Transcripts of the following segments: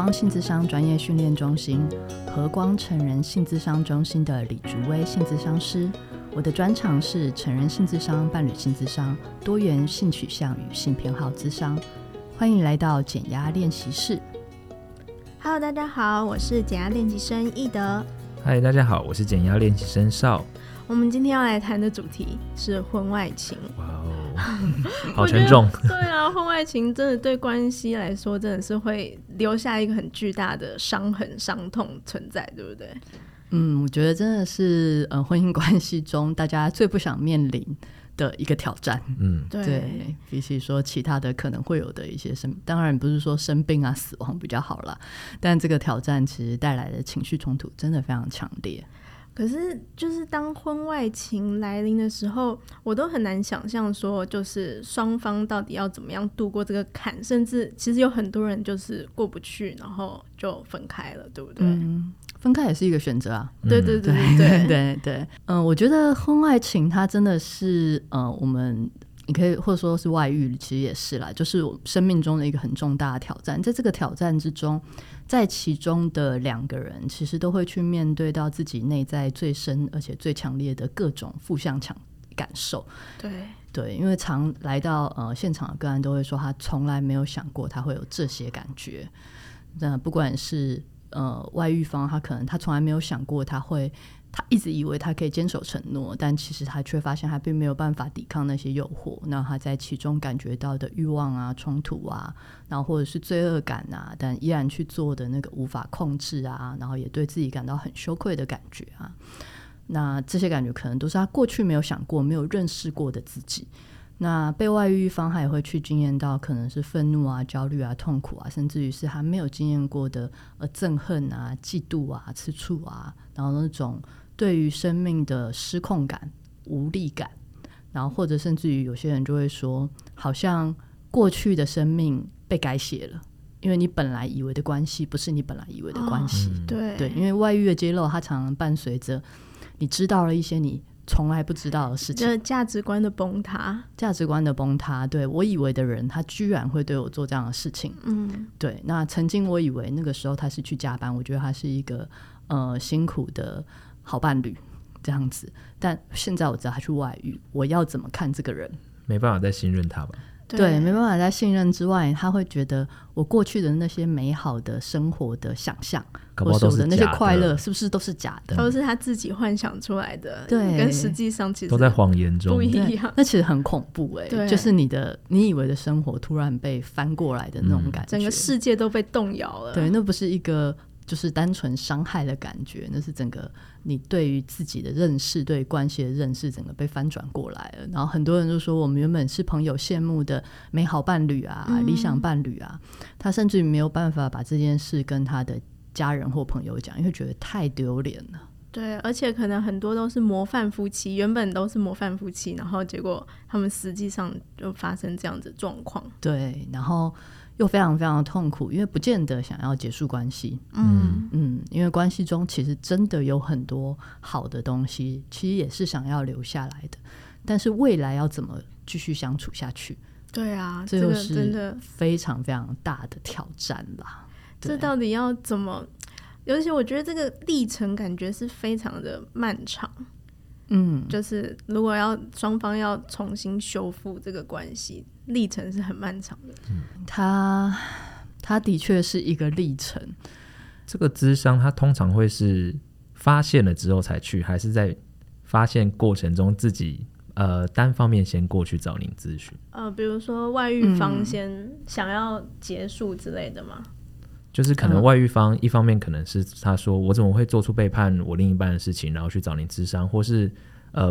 光性咨商专业训练中心和光成人性咨商中心的李竹薇性咨商师，我的专长是成人性咨商、伴侣性咨商、多元性取向与性偏好咨商。欢迎来到减压练习室。Hello， 大家好，我是减压练习生易德。嗨，大家好，我是减压练习生邵。我们今天要来谈的主题是婚外情。好沉重。对啊，婚外情真的对关系来说真的是会留下一个很巨大的伤痕伤痛存在，对不对？嗯，我觉得真的是婚姻关系中大家最不想面临的一个挑战。嗯，对，比起说其他的可能会有的一些当然不是说生病啊死亡比较好啦，但这个挑战其实带来的情绪冲突真的非常强烈。可是就是当婚外情来临的时候，我都很难想象说就是双方到底要怎么样度过这个坎，甚至其实有很多人就是过不去然后就分开了，对不对？嗯，分开也是一个选择啊。对对对对对对对。我觉得婚外情它真的是我们你可以或者说是外遇，其实也是啦，就是我生命中的一个很重大的挑战。在这个挑战之中，在其中的两个人其实都会去面对到自己内在最深而且最强烈的各种负向感受。对对，因为常来到现场的个案都会说他从来没有想过他会有这些感觉。那不管是外遇方，他可能他从来没有想过他会，他一直以为他可以坚守承诺，但其实他却发现他并没有办法抵抗那些诱惑，那他在其中感觉到的欲望啊、冲突啊，然后或者是罪恶感啊，但依然去做的那个无法控制啊，然后也对自己感到很羞愧的感觉啊，那这些感觉可能都是他过去没有想过、没有认识过的自己。那被外遇方他也会去经验到可能是愤怒啊、焦虑啊、痛苦啊，甚至于是他没有经验过的憎恨啊、嫉妒啊、吃醋啊，然后那种对于生命的失控感、无力感，然后或者甚至于有些人就会说好像过去的生命被改写了，因为你本来以为的关系不是你本来以为的关系。对，因为外遇的揭露它常常伴随着你知道了一些你从来不知道的事情，这价值观的崩塌，价值观的崩塌。对，我以为的人他居然会对我做这样的事情。嗯，对，那曾经我以为那个时候他是去加班，我觉得他是一个辛苦的好伴侣这样子，但现在我知道他去外遇，我要怎么看这个人？没办法再信任他吧。对，没办法在信任之外，他会觉得我过去的那些美好的生活的想象，或者我的那些快乐，是不是都是假的？都是他自己幻想出来的，对，跟实际上其实都在谎言中不一样。那其实很恐怖欸，就是你以为的生活突然被翻过来的那种感觉，整个世界都被动摇了。对，那不是一个就是单纯伤害的感觉，那是整个你对于自己的认识、对关系的认识整个被翻转过来了。然后很多人就说我们原本是朋友羡慕的美好伴侣啊、理想伴侣啊，他甚至于没有办法把这件事跟他的家人或朋友讲，因为觉得太丢脸了。对，而且可能很多都是模范夫妻，原本都是模范夫妻，然后结果他们实际上就发生这样子状况。对，然后又非常非常痛苦，因为不见得想要结束关系。因为关系中其实真的有很多好的东西，其实也是想要留下来的，但是未来要怎么继续相处下去？对啊，这又是非常非常大的挑战啦。这到底要怎么？尤其我觉得这个历程感觉是非常的漫长。就是如果要双方要重新修复这个关系，历程是很漫长的。它的确是一个历程。这个咨商它通常会是发现了之后才去，还是在发现过程中自己单方面先过去找您咨询？比如说外遇方先想要结束之类的吗？就是可能外遇方一方面可能是他说我怎么会做出背叛我另一半的事情，然后去找您咨商，或是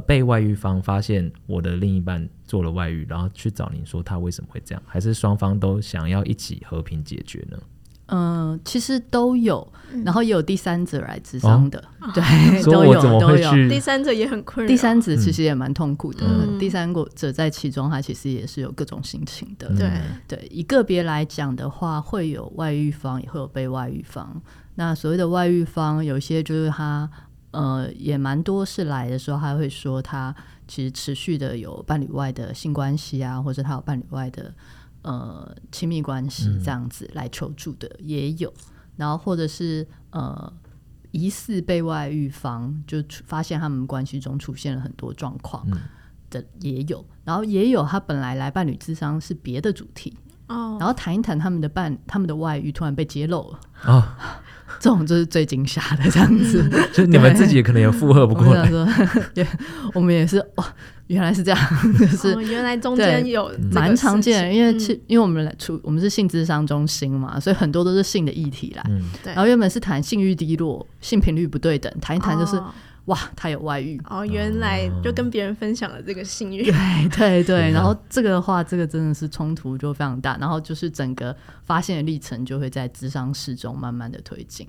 被外遇方发现我的另一半做了外遇，然后去找您说他为什么会这样，还是双方都想要一起和平解决呢？其实都有，然后也有第三者来咨商的。对，所以我怎么会去？第三者也很困扰，第三者其实也蛮痛苦的。第三者在其中，他其实也是有各种心情的。对，以个别来讲的话，会有外遇方，也会有被外遇方。那所谓的外遇方，有些就是他也蛮多是来的时候，他会说他其实持续的有伴侣外的性关系啊，或者他有伴侣外的亲密关系这样子来求助的也有。然后或者是疑似被外遇方就发现他们关系中出现了很多状况的也有，然后也有他本来来伴侣咨商是别的主题，然后谈一谈他们的外遇突然被揭露了这种就是最惊吓的这样子就你们自己可能也负荷不过来我们也是哇、哦，原来是这样就是、哦、原来中间有蛮常见的，因为我们是性咨商中心嘛，所以很多都是性的议题来、然后原本是谈性欲低落性频率不对等，谈一谈就是、哇他有外遇哦，原来就跟别人分享了这个性欲对然后这个的话这个真的是冲突就非常大，然后就是整个发现的历程就会在咨商室中慢慢的推进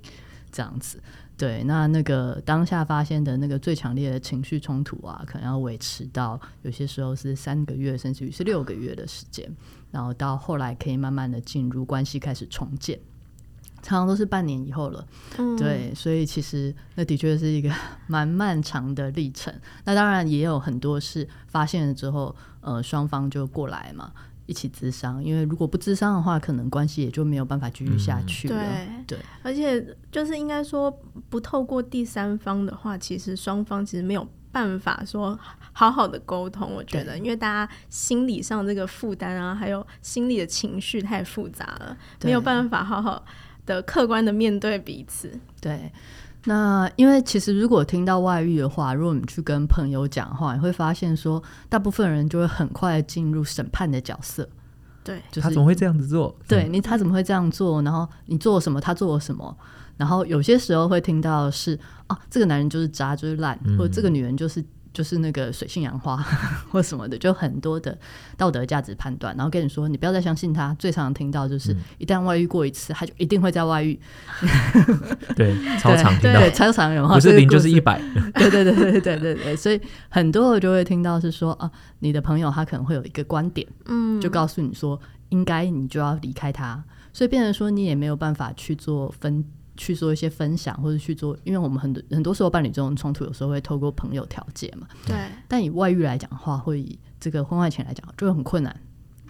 这样子。对，那个当下发现的那个最强烈的情绪冲突啊，可能要维持到有些时候是3个月甚至于是6个月的时间，然后到后来可以慢慢的进入关系开始重建，常常都是半年以后了、对，所以其实那的确是一个蛮漫长的历程。那当然也有很多是发现了之后双方就过来嘛一起咨商，因为如果不咨商的话可能关系也就没有办法继续下去了、对，而且就是应该说不透过第三方的话，其实双方其实没有办法说好好的沟通，我觉得因为大家心理上这个负担啊还有心理的情绪太复杂了，没有办法好好的客观的面对彼此。对，那因为其实如果听到外遇的话，如果你去跟朋友讲话，你会发现说大部分人就会很快进入审判的角色。对、就是、他怎么会这样子做，对你他怎么会这样做，然后你做了什么他做了什么，然后有些时候会听到的是这个男人就是渣就是烂、或者这个女人就是那个水性杨花或什么的，就很多的道德价值判断，然后跟你说你不要再相信他。最常听到就是、一旦外遇过一次他就一定会再外遇对，超常听到，对，超常有，不是0就是100对所以很多人就会听到是说你的朋友他可能会有一个观点、就告诉你说应该你就要离开他，所以变成说你也没有办法去做去做一些分享，或者去做，因为我们很多时候伴侣这种冲突有时候会透过朋友调解嘛。对。但以外遇来讲的话，会以这个婚外情来讲就会很困难。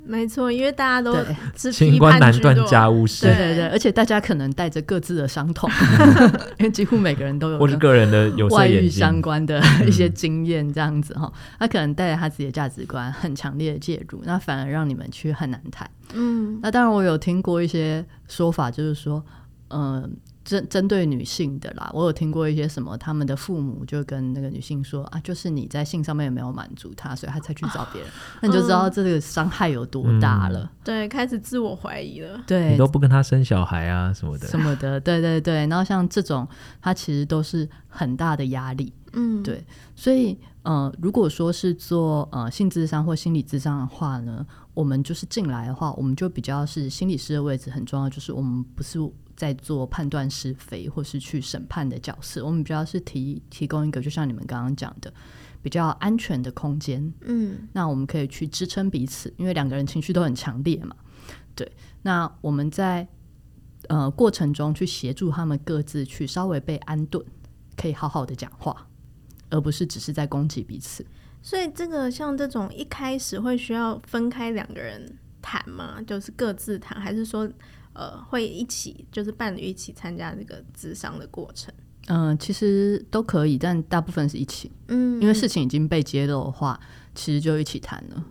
没错，因为大家都是清官难断家务事。对，而且大家可能带着各自的伤痛因为几乎每个人都有，或是个人的有色眼镜外遇相关的一些经验这样子他可能带着他自己的价值观很强烈的介入，那反而让你们去很难谈。那当然我有听过一些说法就是说针对女性的啦，我有听过一些什么他们的父母就跟那个女性说就是你在性上面有没有满足她，所以她才去找别人，那你就知道这个伤害有多大了、对，开始自我怀疑了，对，你都不跟她生小孩啊什么的对然后像这种她其实都是很大的压力。对，所以如果说是做性咨商或心理咨商的话呢，我们就是进来的话我们就比较是心理师的位置很重要，就是我们不是在做判断是非或是去审判的角色，我们比较是提供一个就像你们刚刚讲的比较安全的空间。那我们可以去支撑彼此，因为两个人情绪都很强烈嘛。对，那我们在过程中去协助他们各自去稍微被安顿，可以好好的讲话，而不是只是在攻击彼此。所以这个像这种一开始会需要分开两个人谈吗？就是各自谈，还是说会一起就是伴侣一起参加这个咨商的过程？其实都可以，但大部分是一起。因为事情已经被揭露的话其实就一起谈了。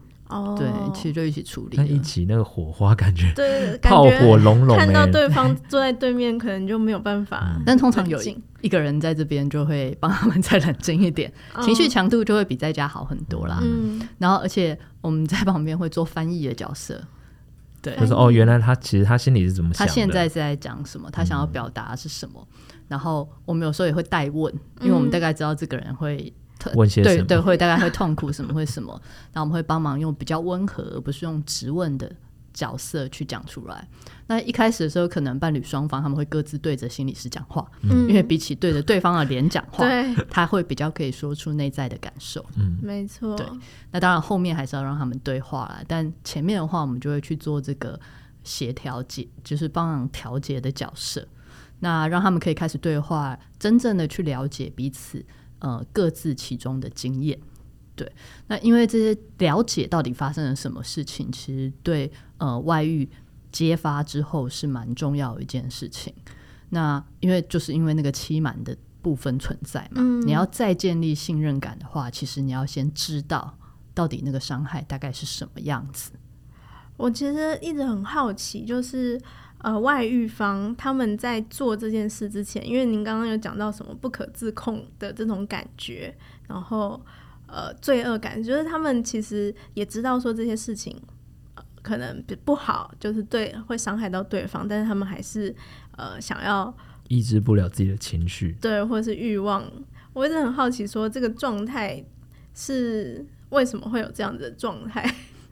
对，其实就一起处理了，那一起那个火花感觉炮火隆隆，看到对方坐在对面可能就没有办法但通常有一个人在这边就会帮他们再冷静一点，情绪强度就会比在家好很多啦。然后而且我们在旁边会做翻译的角色，对，就是原来他其实他心里是怎么想的，他现在是在讲什么，他想要表达是什么，然后我们有时候也会代问，因为我们大概知道这个人会问些什么，对会大概会痛苦什么会什么然后我们会帮忙用比较温和而不是用质问的角色去讲出来。那一开始的时候可能伴侣双方他们会各自对着心理师讲话，因为比起对着对方的脸讲话他会比较可以说出内在的感受。没错，对，那当然后面还是要让他们对话啦，但前面的话我们就会去做这个协调解，就是帮忙调节的角色，那让他们可以开始对话，真正的去了解彼此各自其中的经验。对，那因为这些了解到底发生了什么事情其实对外遇揭发之后是蛮重要的一件事情。那因为就是因为那个欺瞒的部分存在嘛，你要再建立信任感的话，其实你要先知道到底那个伤害大概是什么样子。我其实一直很好奇，就是外遇方他们在做这件事之前，因为您刚刚有讲到什么不可自控的这种感觉，然后罪恶感，就是他们其实也知道说这些事情可能不好，就是对会伤害到对方，但是他们还是想要抑制不了自己的情绪，对，或是欲望。我一直很好奇说这个状态是为什么会有这样的状态。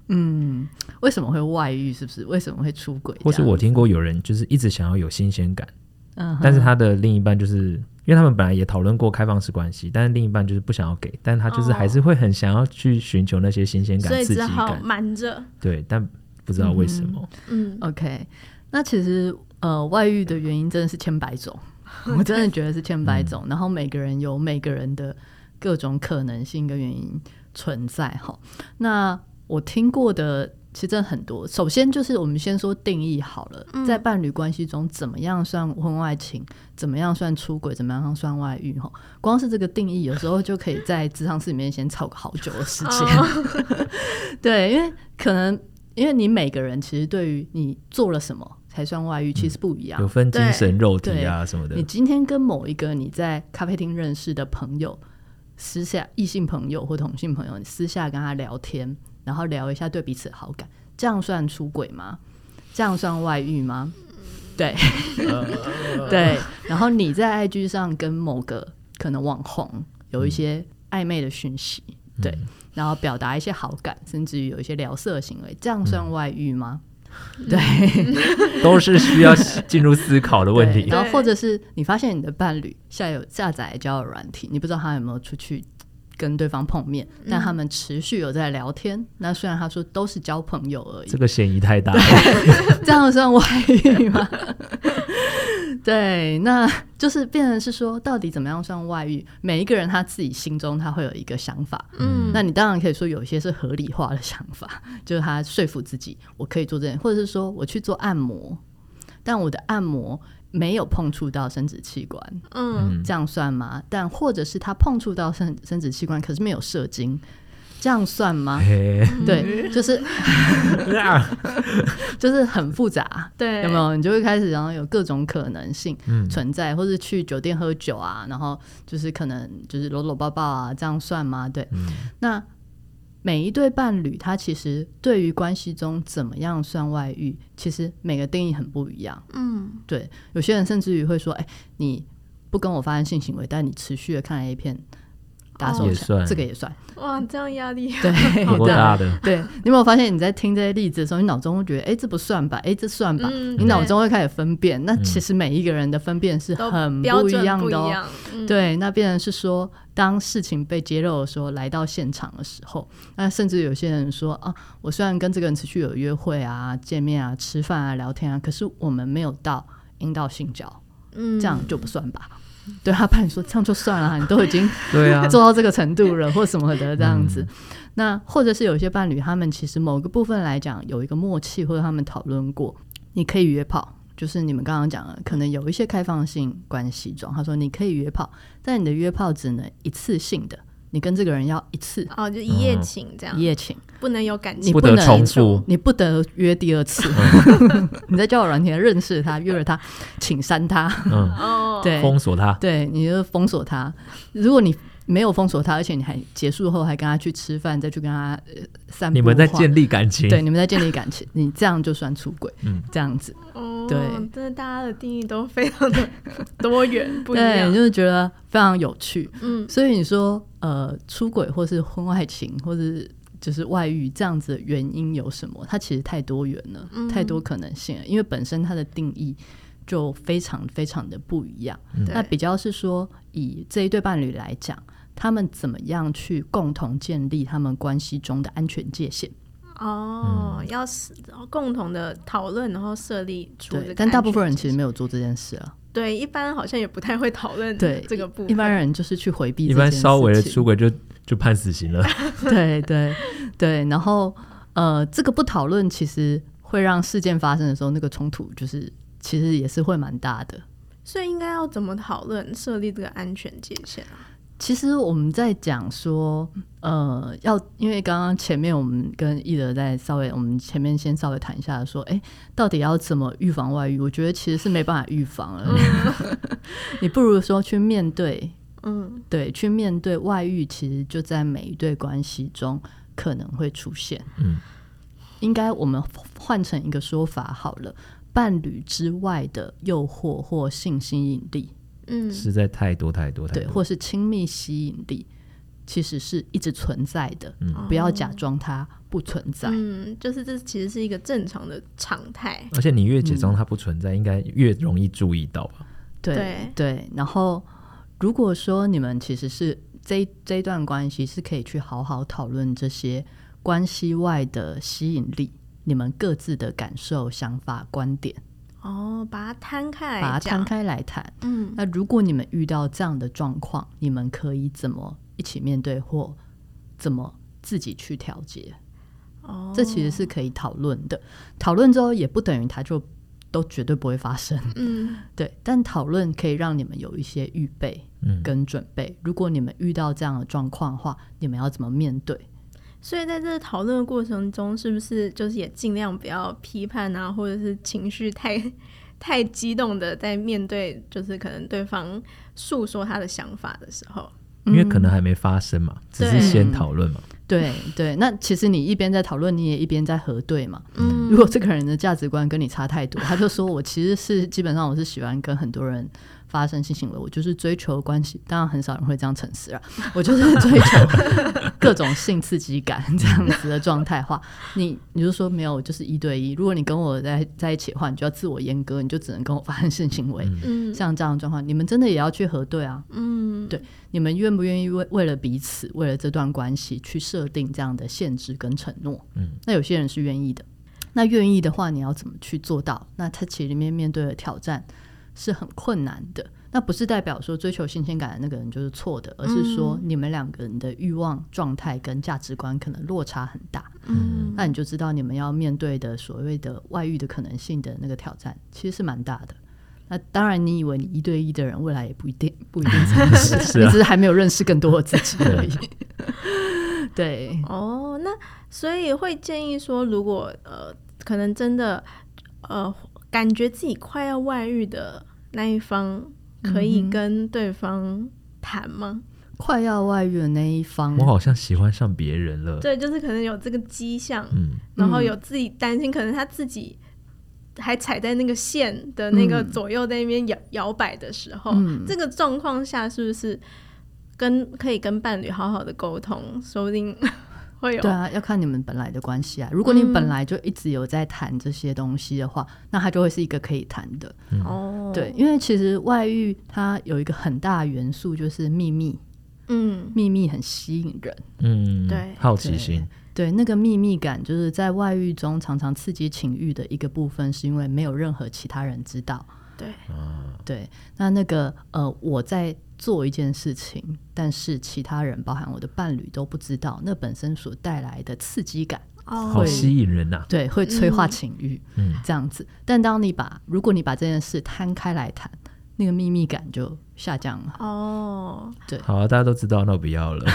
嗯，为什么会外遇，是不是为什么会出轨，或是我听过有人就是一直想要有新鲜感，但是他的另一半就是因为他们本来也讨论过开放式关系，但是另一半就是不想要给，但他就是还是会很想要去寻求那些新鲜感，所以只好瞒着，对，但不知道为什么。 OK， 那其实外遇的原因真的是千百种，我真的觉得是千百种然后每个人有每个人的各种可能性跟原因存在。那我听过的其实真的很多。首先就是我们先说定义好了，在伴侣关系中怎么样算婚外情，怎么样算出轨，怎么样算外遇，光是这个定义有时候就可以在咨商室里面先吵个好久的时间对，因为可能因为你每个人其实对于你做了什么才算外遇其实不一样，有分精神肉体啊什么的。你今天跟某一个你在咖啡厅认识的朋友，私下异性朋友或同性朋友，你私下跟他聊天，然后聊一下对彼此好感，这样算出轨吗？这样算外遇吗？对对。然后你在 IG 上跟某个可能网红有一些暧昧的讯息，对，然后表达一些好感，甚至于有一些聊色行为，这样算外遇吗？对，都是需要进入思考的问题。然后或者是你发现你的伴侣下载交友软体，你不知道他有没有出去跟对方碰面，但他们持续有在聊天，那虽然他说都是交朋友而已，这个嫌疑太大了这样算外遇吗？对，那就是变成是说到底怎么样算外遇，每一个人他自己心中他会有一个想法，那你当然可以说有些是合理化的想法，就是他说服自己我可以做这件，或者是说我去做按摩，但我的按摩没有碰触到生殖器官，这样算吗？但或者是他碰触到 生殖器官可是没有射精，这样算吗？对，就是就是很复杂，对，有没有？你就会开始然后有各种可能性存在，或是去酒店喝酒啊，然后就是可能就是搂搂抱抱啊，这样算吗？对，那每一对伴侣他其实对于关系中怎么样算外遇，其实每个定义很不一样。对，有些人甚至于会说，你不跟我发生性行为，但你持续的看 A 片打手枪，这个也算。哇，这样压力好大的。对，你有没有发现你在听这些例子的时候，你脑中会觉得这不算吧，这算吧，你脑中会开始分辨。那其实每一个人的分辨是很不一样的哦。对，那变成是说当事情被揭露的时候，来到现场的时候，那甚至有些人说我虽然跟这个人持续有约会啊、见面啊、吃饭啊、聊天啊，可是我们没有到阴道性交，这样就不算吧。对，他怕你说这样就算了，你都已经做到这个程度了或什么的这样子那或者是有些伴侣他们其实某个部分来讲有一个默契，或者他们讨论过你可以约炮，就是你们刚刚讲的可能有一些开放性关系中，他说你可以约炮，但你的约炮只能一次性的，你跟这个人要一次就一夜情，这样一夜情不能有感情，不得重复，你不得约第二次你在交友软体认识他约了他请删他对，封锁他，对，你就封锁他。如果你没有封锁他，而且你还结束后还跟他去吃饭，再去跟他散步，你们在建立感情，对，你们在建立感情你这样就算出轨这样子。对，真的大家的定义都非常的多元不一样，对，就是觉得非常有趣。所以你说出轨或是婚外情或是就是外遇这样子的原因有什么，它其实太多元了，太多可能性了，因为本身它的定义就非常非常的不一样。那比较是说以这一对伴侣来讲，他们怎么样去共同建立他们关系中的安全界限。要共同的讨论然后设立出，对，但大部分人其实没有做这件事啊。对，一般好像也不太会讨论这个部分，一般人就是去回避这件事情，一般稍微的出轨就判死刑了对对对，然后这个不讨论其实会让事件发生的时候那个冲突就是其实也是会蛮大的。所以应该要怎么讨论设立这个安全界限啊？其实我们在讲说因为刚刚前面我们跟奕德在稍微我们前面先稍微谈一下说到底要怎么预防外遇，我觉得其实是没办法预防了你不如说去面对，对，去面对外遇，其实就在每一对关系中可能会出现。应该我们换成一个说法好了，伴侣之外的诱惑或性吸引力，实在太多太多，对，或是亲密吸引力，其实是一直存在的，不要假装它不存在。就是这其实是一个正常的常态，而且你越假装它不存在，应该越容易注意到吧？对对。然后如果说你们其实是这一段关系是可以去好好讨论这些关系外的吸引力，你们各自的感受、想法、观点。把它摊开来讲，把它摊开来谈。那如果你们遇到这样的状况，你们可以怎么一起面对，或怎么自己去调节？这其实是可以讨论的。讨论之后也不等于它就都绝对不会发生。对，但讨论可以让你们有一些预备跟准备。如果你们遇到这样的状况的话，你们要怎么面对？所以在这讨论的过程中，是不是就是也尽量不要批判啊，或者是情绪太激动的在面对，就是可能对方诉说他的想法的时候，因为可能还没发生嘛，只是先讨论嘛。对对，那其实你一边在讨论，你也一边在核对嘛。如果这个人的价值观跟你差太多，他就说我其实是基本上我是喜欢跟很多人发生性行为，我就是追求关系，当然很少人会这样诚实了，我就是追求各种性刺激感这样子的状态话，你就说没有，我就是一对一，如果你跟我在一起的话，你就要自我阉割，你就只能跟我发生性行为，像这样的状况，你们真的也要去核对啊。对，你们愿不愿意为了彼此，为了这段关系去设定这样的限制跟承诺？那有些人是愿意的，那愿意的话你要怎么去做到？那他其实里面面对的挑战是很困难的，那不是代表说追求新鲜感的那个人就是错的，而是说你们两个人的欲望状态跟价值观可能落差很大。那你就知道你们要面对的所谓的外遇的可能性的那个挑战其实是蛮大的。那当然你以为你一对一的人未来也不一定真的 是、啊，你只是还没有认识更多的自己而已对，那所以会建议说，如果可能真的感觉自己快要外遇的那一方可以跟对方谈吗？快要外遇的那一方，我好像喜欢上别人了，对，就是可能有这个迹象，然后有自己担心，可能他自己还踩在那个线的那个左右在那边摇摆的时候，这个状况下是不是可以跟伴侣好好的沟通，说不定会有。对啊，要看你们本来的关系啊。如果你本来就一直有在谈这些东西的话，那它就会是一个可以谈的。对，因为其实外遇它有一个很大的元素就是秘密。秘密很吸引人。对，好奇心。对，那个秘密感就是在外遇中常常刺激情欲的一个部分，是因为没有任何其他人知道。对，对，那个我在做一件事情，但是其他人包含我的伴侣都不知道，那本身所带来的刺激感好吸引人啊。对，会催化情欲这样子。但当如果你把这件事摊开来谈，那个秘密感就下降了。对，好啊，大家都知道，那我不要了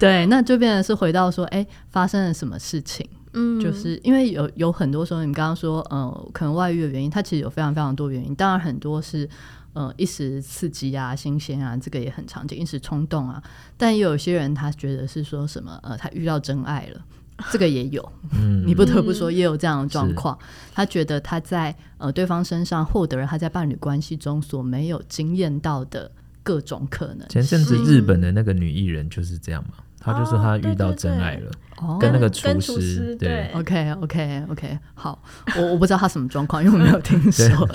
对，那就变成是回到说发生了什么事情。就是因为有很多时候你们刚刚说可能外遇的原因，它其实有非常非常多原因，当然很多是一时刺激啊、新鲜啊，这个也很常见，一时冲动啊。但也有些人他觉得是说什么他遇到真爱了，这个也有你不得不说也有这样的状况，他觉得他在对方身上获得了他在伴侣关系中所没有经验到的各种可能。前阵子日本的那个女艺人就是这样嘛，他就说他遇到真爱了，跟那个厨师对 OK 好我不知道他什么状况因为我没有听说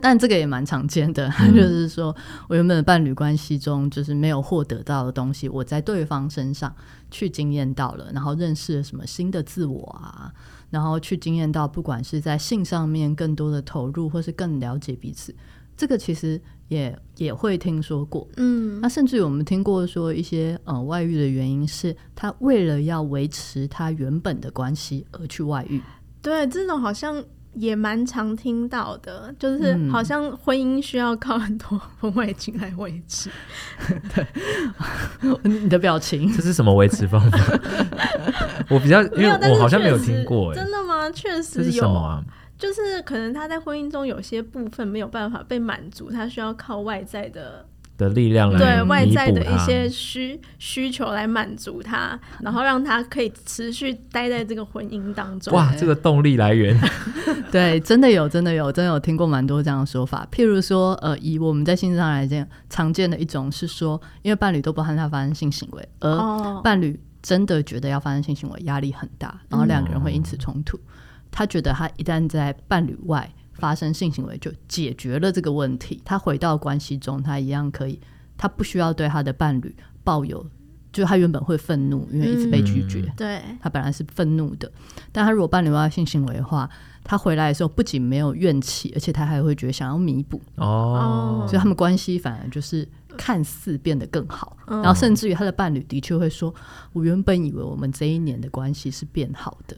但这个也蛮常见的就是说我原本的伴侣关系中就是没有获得到的东西，我在对方身上去经验到了，然后认识了什么新的自我啊，然后去经验到不管是在性上面更多的投入，或是更了解彼此，这个其实也会听说过。那甚至我们听过说一些外遇的原因是他为了要维持他原本的关系而去外遇。对，这种好像也蛮常听到的，就是好像婚姻需要靠很多婚外情来维持。对，你的表情这是什么维持方法？我比较因为我好像没有听过。真的吗？确实有。这是什么啊？就是可能他在婚姻中有些部分没有办法被满足，他需要靠外在的力量来弥补他，对外在的一些需求来满足他，然后让他可以持续待在这个婚姻当中。哇，这个动力来源对，真的有听过蛮多这样的说法。譬如说以我们在性上来讲，常见的一种是说，因为伴侣都不和他发生性行为，而伴侣真的觉得要发生性行为压力很大，然后两个人会因此冲突。他觉得他一旦在伴侣外发生性行为就解决了这个问题，他回到关系中他一样可以，他不需要对他的伴侣抱有，就他原本会愤怒，因为一直被拒绝，对，他本来是愤怒的，但他如果伴侣外性行为的话，他回来的时候不仅没有怨气，而且他还会觉得想要弥补，哦，所以他们关系反而就是看似变得更好，然后甚至于他的伴侣的确会说，我原本以为我们这一年的关系是变好的，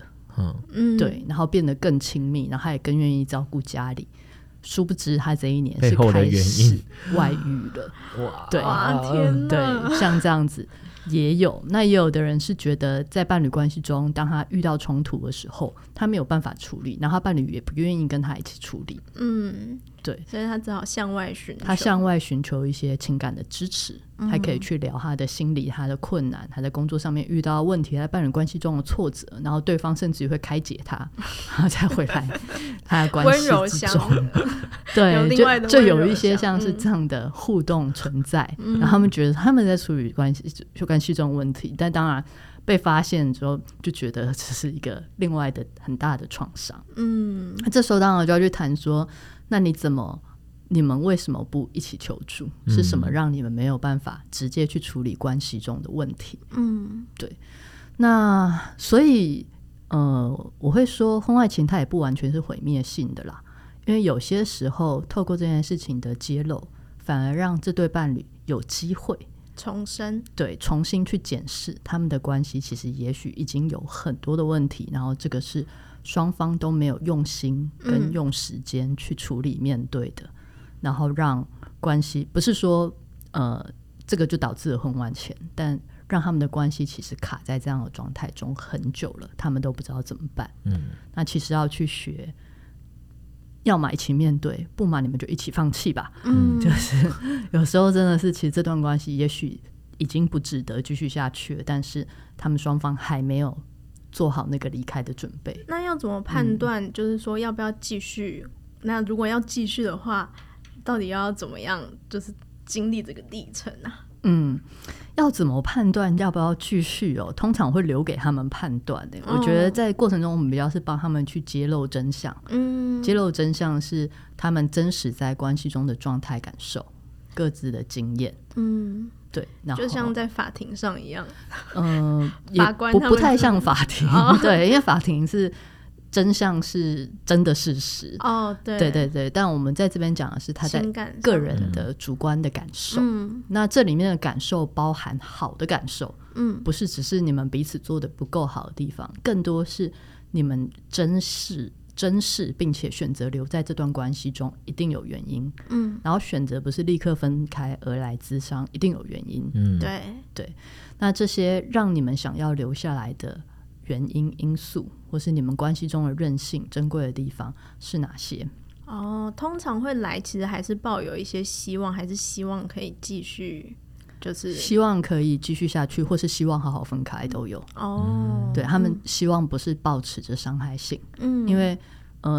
嗯，对，然后变得更亲密，然后他也更愿意照顾家里，殊不知他这一年是开始外遇了。哇，对，哇，天哪，对，像这样子也有。那也有的人是觉得在伴侣关系中，当他遇到冲突的时候，他没有办法处理，然后他伴侣也不愿意跟他一起处理，嗯，对，所以他只好向外寻求，他向外寻求一些情感的支持，还可以去聊他的心理，他的困难，他在工作上面遇到问题，他在伴侣关系中的挫折，然后对方甚至会开解他，然后再回来他的关系之中，温柔乡对， 就有一些像是这样的互动存在，然后他们觉得他们在处理关系中问题，但当然被发现之后就觉得这是一个另外的很大的创伤，嗯，这时候当然就要去谈说，那你们为什么不一起求助？是什么让你们没有办法直接去处理关系中的问题？嗯，对。那所以我会说婚外情它也不完全是毁灭性的啦，因为有些时候透过这件事情的揭露，反而让这对伴侣有机会重生，对，重新去检视他们的关系，其实也许已经有很多的问题，然后这个是双方都没有用心跟用时间去处理面对的，然后让关系不是说这个就导致了婚外情，但让他们的关系其实卡在这样的状态中很久了，他们都不知道怎么办，那其实要去学，要嘛一起面对，不嘛你们就一起放弃吧，就是有时候真的是，其实这段关系也许已经不值得继续下去了，但是他们双方还没有做好那个离开的准备。那要怎么判断就是说要不要继续？那如果要继续的话，到底要怎么样就是经历这个历程啊？要怎么判断要不要继续哦？通常会留给他们判断的，我觉得在过程中我们比较是帮他们去揭露真相，揭露真相是他们真实在关系中的状态感受，各自的经验，对，然后就像在法庭上一样，也 不太像法庭，对，因为法庭是真相是真的事实，对，但我们在这边讲的是他在个人的主观的感受，那这里面的感受包含好的感受，不是只是你们彼此做的不够好的地方，更多是你们珍视并且选择留在这段关系中一定有原因，然后选择不是立刻分开而来咨商一定有原因，对，那这些让你们想要留下来的原因素或是你们关系中的韧性珍贵的地方是哪些？通常会来其实还是抱有一些希望，还是希望可以继续，就是希望可以继续下去，或是希望好好分开都有，对，他们希望不是抱持着伤害性，因为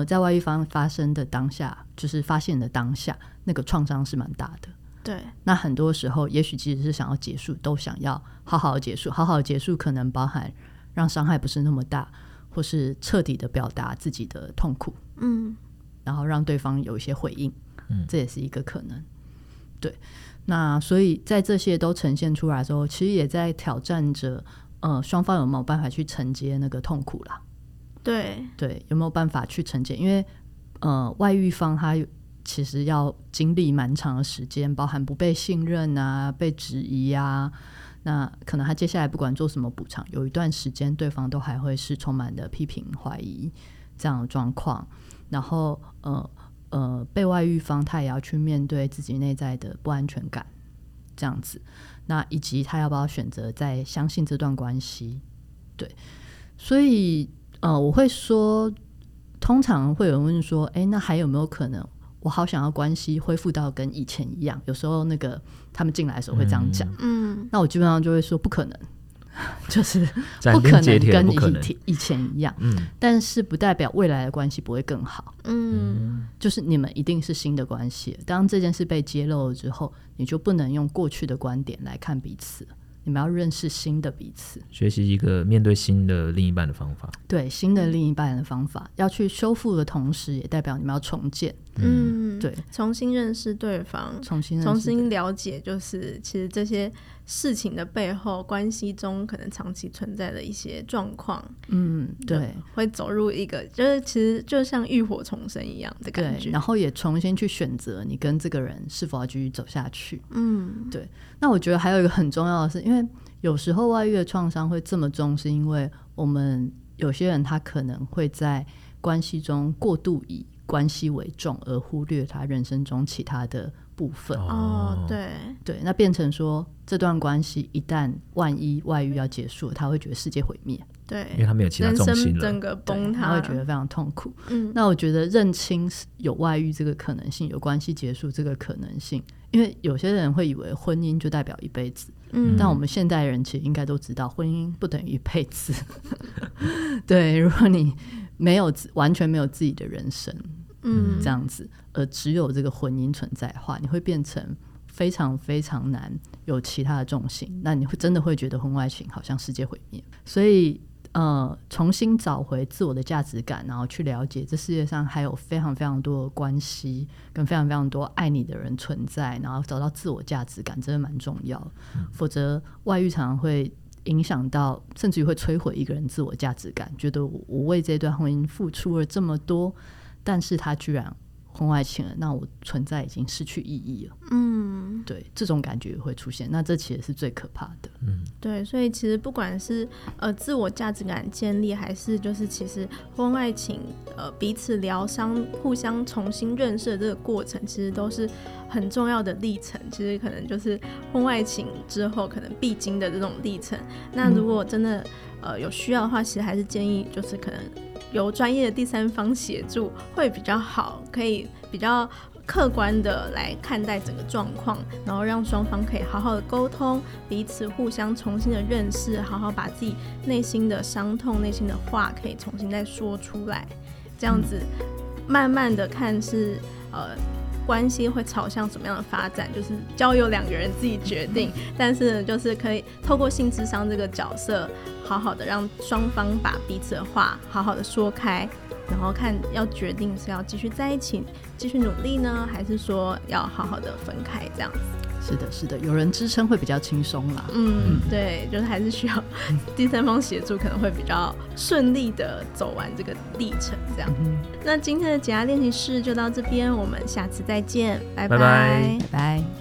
在外遇发生的当下，就是发现的当下，那个创伤是蛮大的，对，那很多时候也许其实是想要结束，都想要好好结束，好好结束可能包含让伤害不是那么大，或是彻底的表达自己的痛苦，然后让对方有一些回应，这也是一个可能，对。那所以在这些都呈现出来的时候，其实也在挑战着双方有没有办法去承接那个痛苦啦，对，有没有办法去承接，因为外遇方他其实要经历蛮长的时间，包含不被信任啊，被质疑啊，那可能他接下来不管做什么补偿，有一段时间对方都还会是充满了批评怀疑，这样的状况，然后被外遇方他也要去面对自己内在的不安全感这样子，那以及他要不要选择再相信这段关系。对，所以我会说通常会有人问说那还有没有可能我好想要关系恢复到跟以前一样，有时候那个他们进来的时候会这样讲，那我基本上就会说不可能就是不可能跟以前一样，但是不代表未来的关系不会更好，就是你们一定是新的关系，当这件事被揭露了之后，你就不能用过去的观点来看彼此，你们要认识新的彼此，学习一个面对新的另一半的方法。对，新的另一半的方法，要去修复的同时也代表你们要重建，对，重新认识对方，重新了解，就是其实这些事情的背后，关系中可能长期存在的一些状况，对，会走入一个就是其实就像浴火重生一样的感觉，对，然后也重新去选择你跟这个人是否要继续走下去，对。那我觉得还有一个很重要的是，因为有时候外遇的创伤会这么重，是因为我们有些人他可能会在关系中过度以关系为重，而忽略他人生中其他的部分。对，那变成说这段关系一旦万一外遇要结束了，他会觉得世界毁灭，对，因为他没有其他重心了，人生整个崩塌，他会觉得非常痛苦。那我觉得认清有外遇这个可能性，有关系结束这个可能性，因为有些人会以为婚姻就代表一辈子，但我们现代人其实应该都知道婚姻不等于一辈子对，如果你没有完全没有自己的人生，这样子而只有这个婚姻存在的话，你会变成非常非常难有其他的重心，那你会真的会觉得婚外情好像世界毁灭。所以重新找回自我的价值感，然后去了解这世界上还有非常非常多的关系跟非常非常多爱你的人存在，然后找到自我价值感真的蛮重要，否则外遇常常会影响到甚至于会摧毁一个人自我价值感，觉得我为这段婚姻付出了这么多，但是他居然婚外情了，那我存在已经失去意义了。对，这种感觉会出现，那这其实是最可怕的。对，所以其实不管是自我价值感建立，还是就是其实婚外情彼此疗伤、互相重新认识的这个过程，其实都是很重要的历程。其实可能就是婚外情之后可能必经的这种历程。那如果真的有需要的话，其实还是建议就是可能由专业的第三方协助会比较好，可以比较客观的来看待整个状况，然后让双方可以好好的沟通，彼此互相重新的认识，好好把自己内心的伤痛、内心的话可以重新再说出来，这样子慢慢的看是关系会朝向什么样的发展，就是交由两个人自己决定，但是就是可以透过性智商这个角色，好好的让双方把彼此的话好好的说开，然后看要决定是要继续在一起继续努力呢，还是说要好好的分开这样子。是的，是的，有人支撑会比较轻松啦。对，就是还是需要第三方协助，可能会比较顺利的走完这个历程这样。那今天的解压练习室就到这边，我们下次再见，拜拜。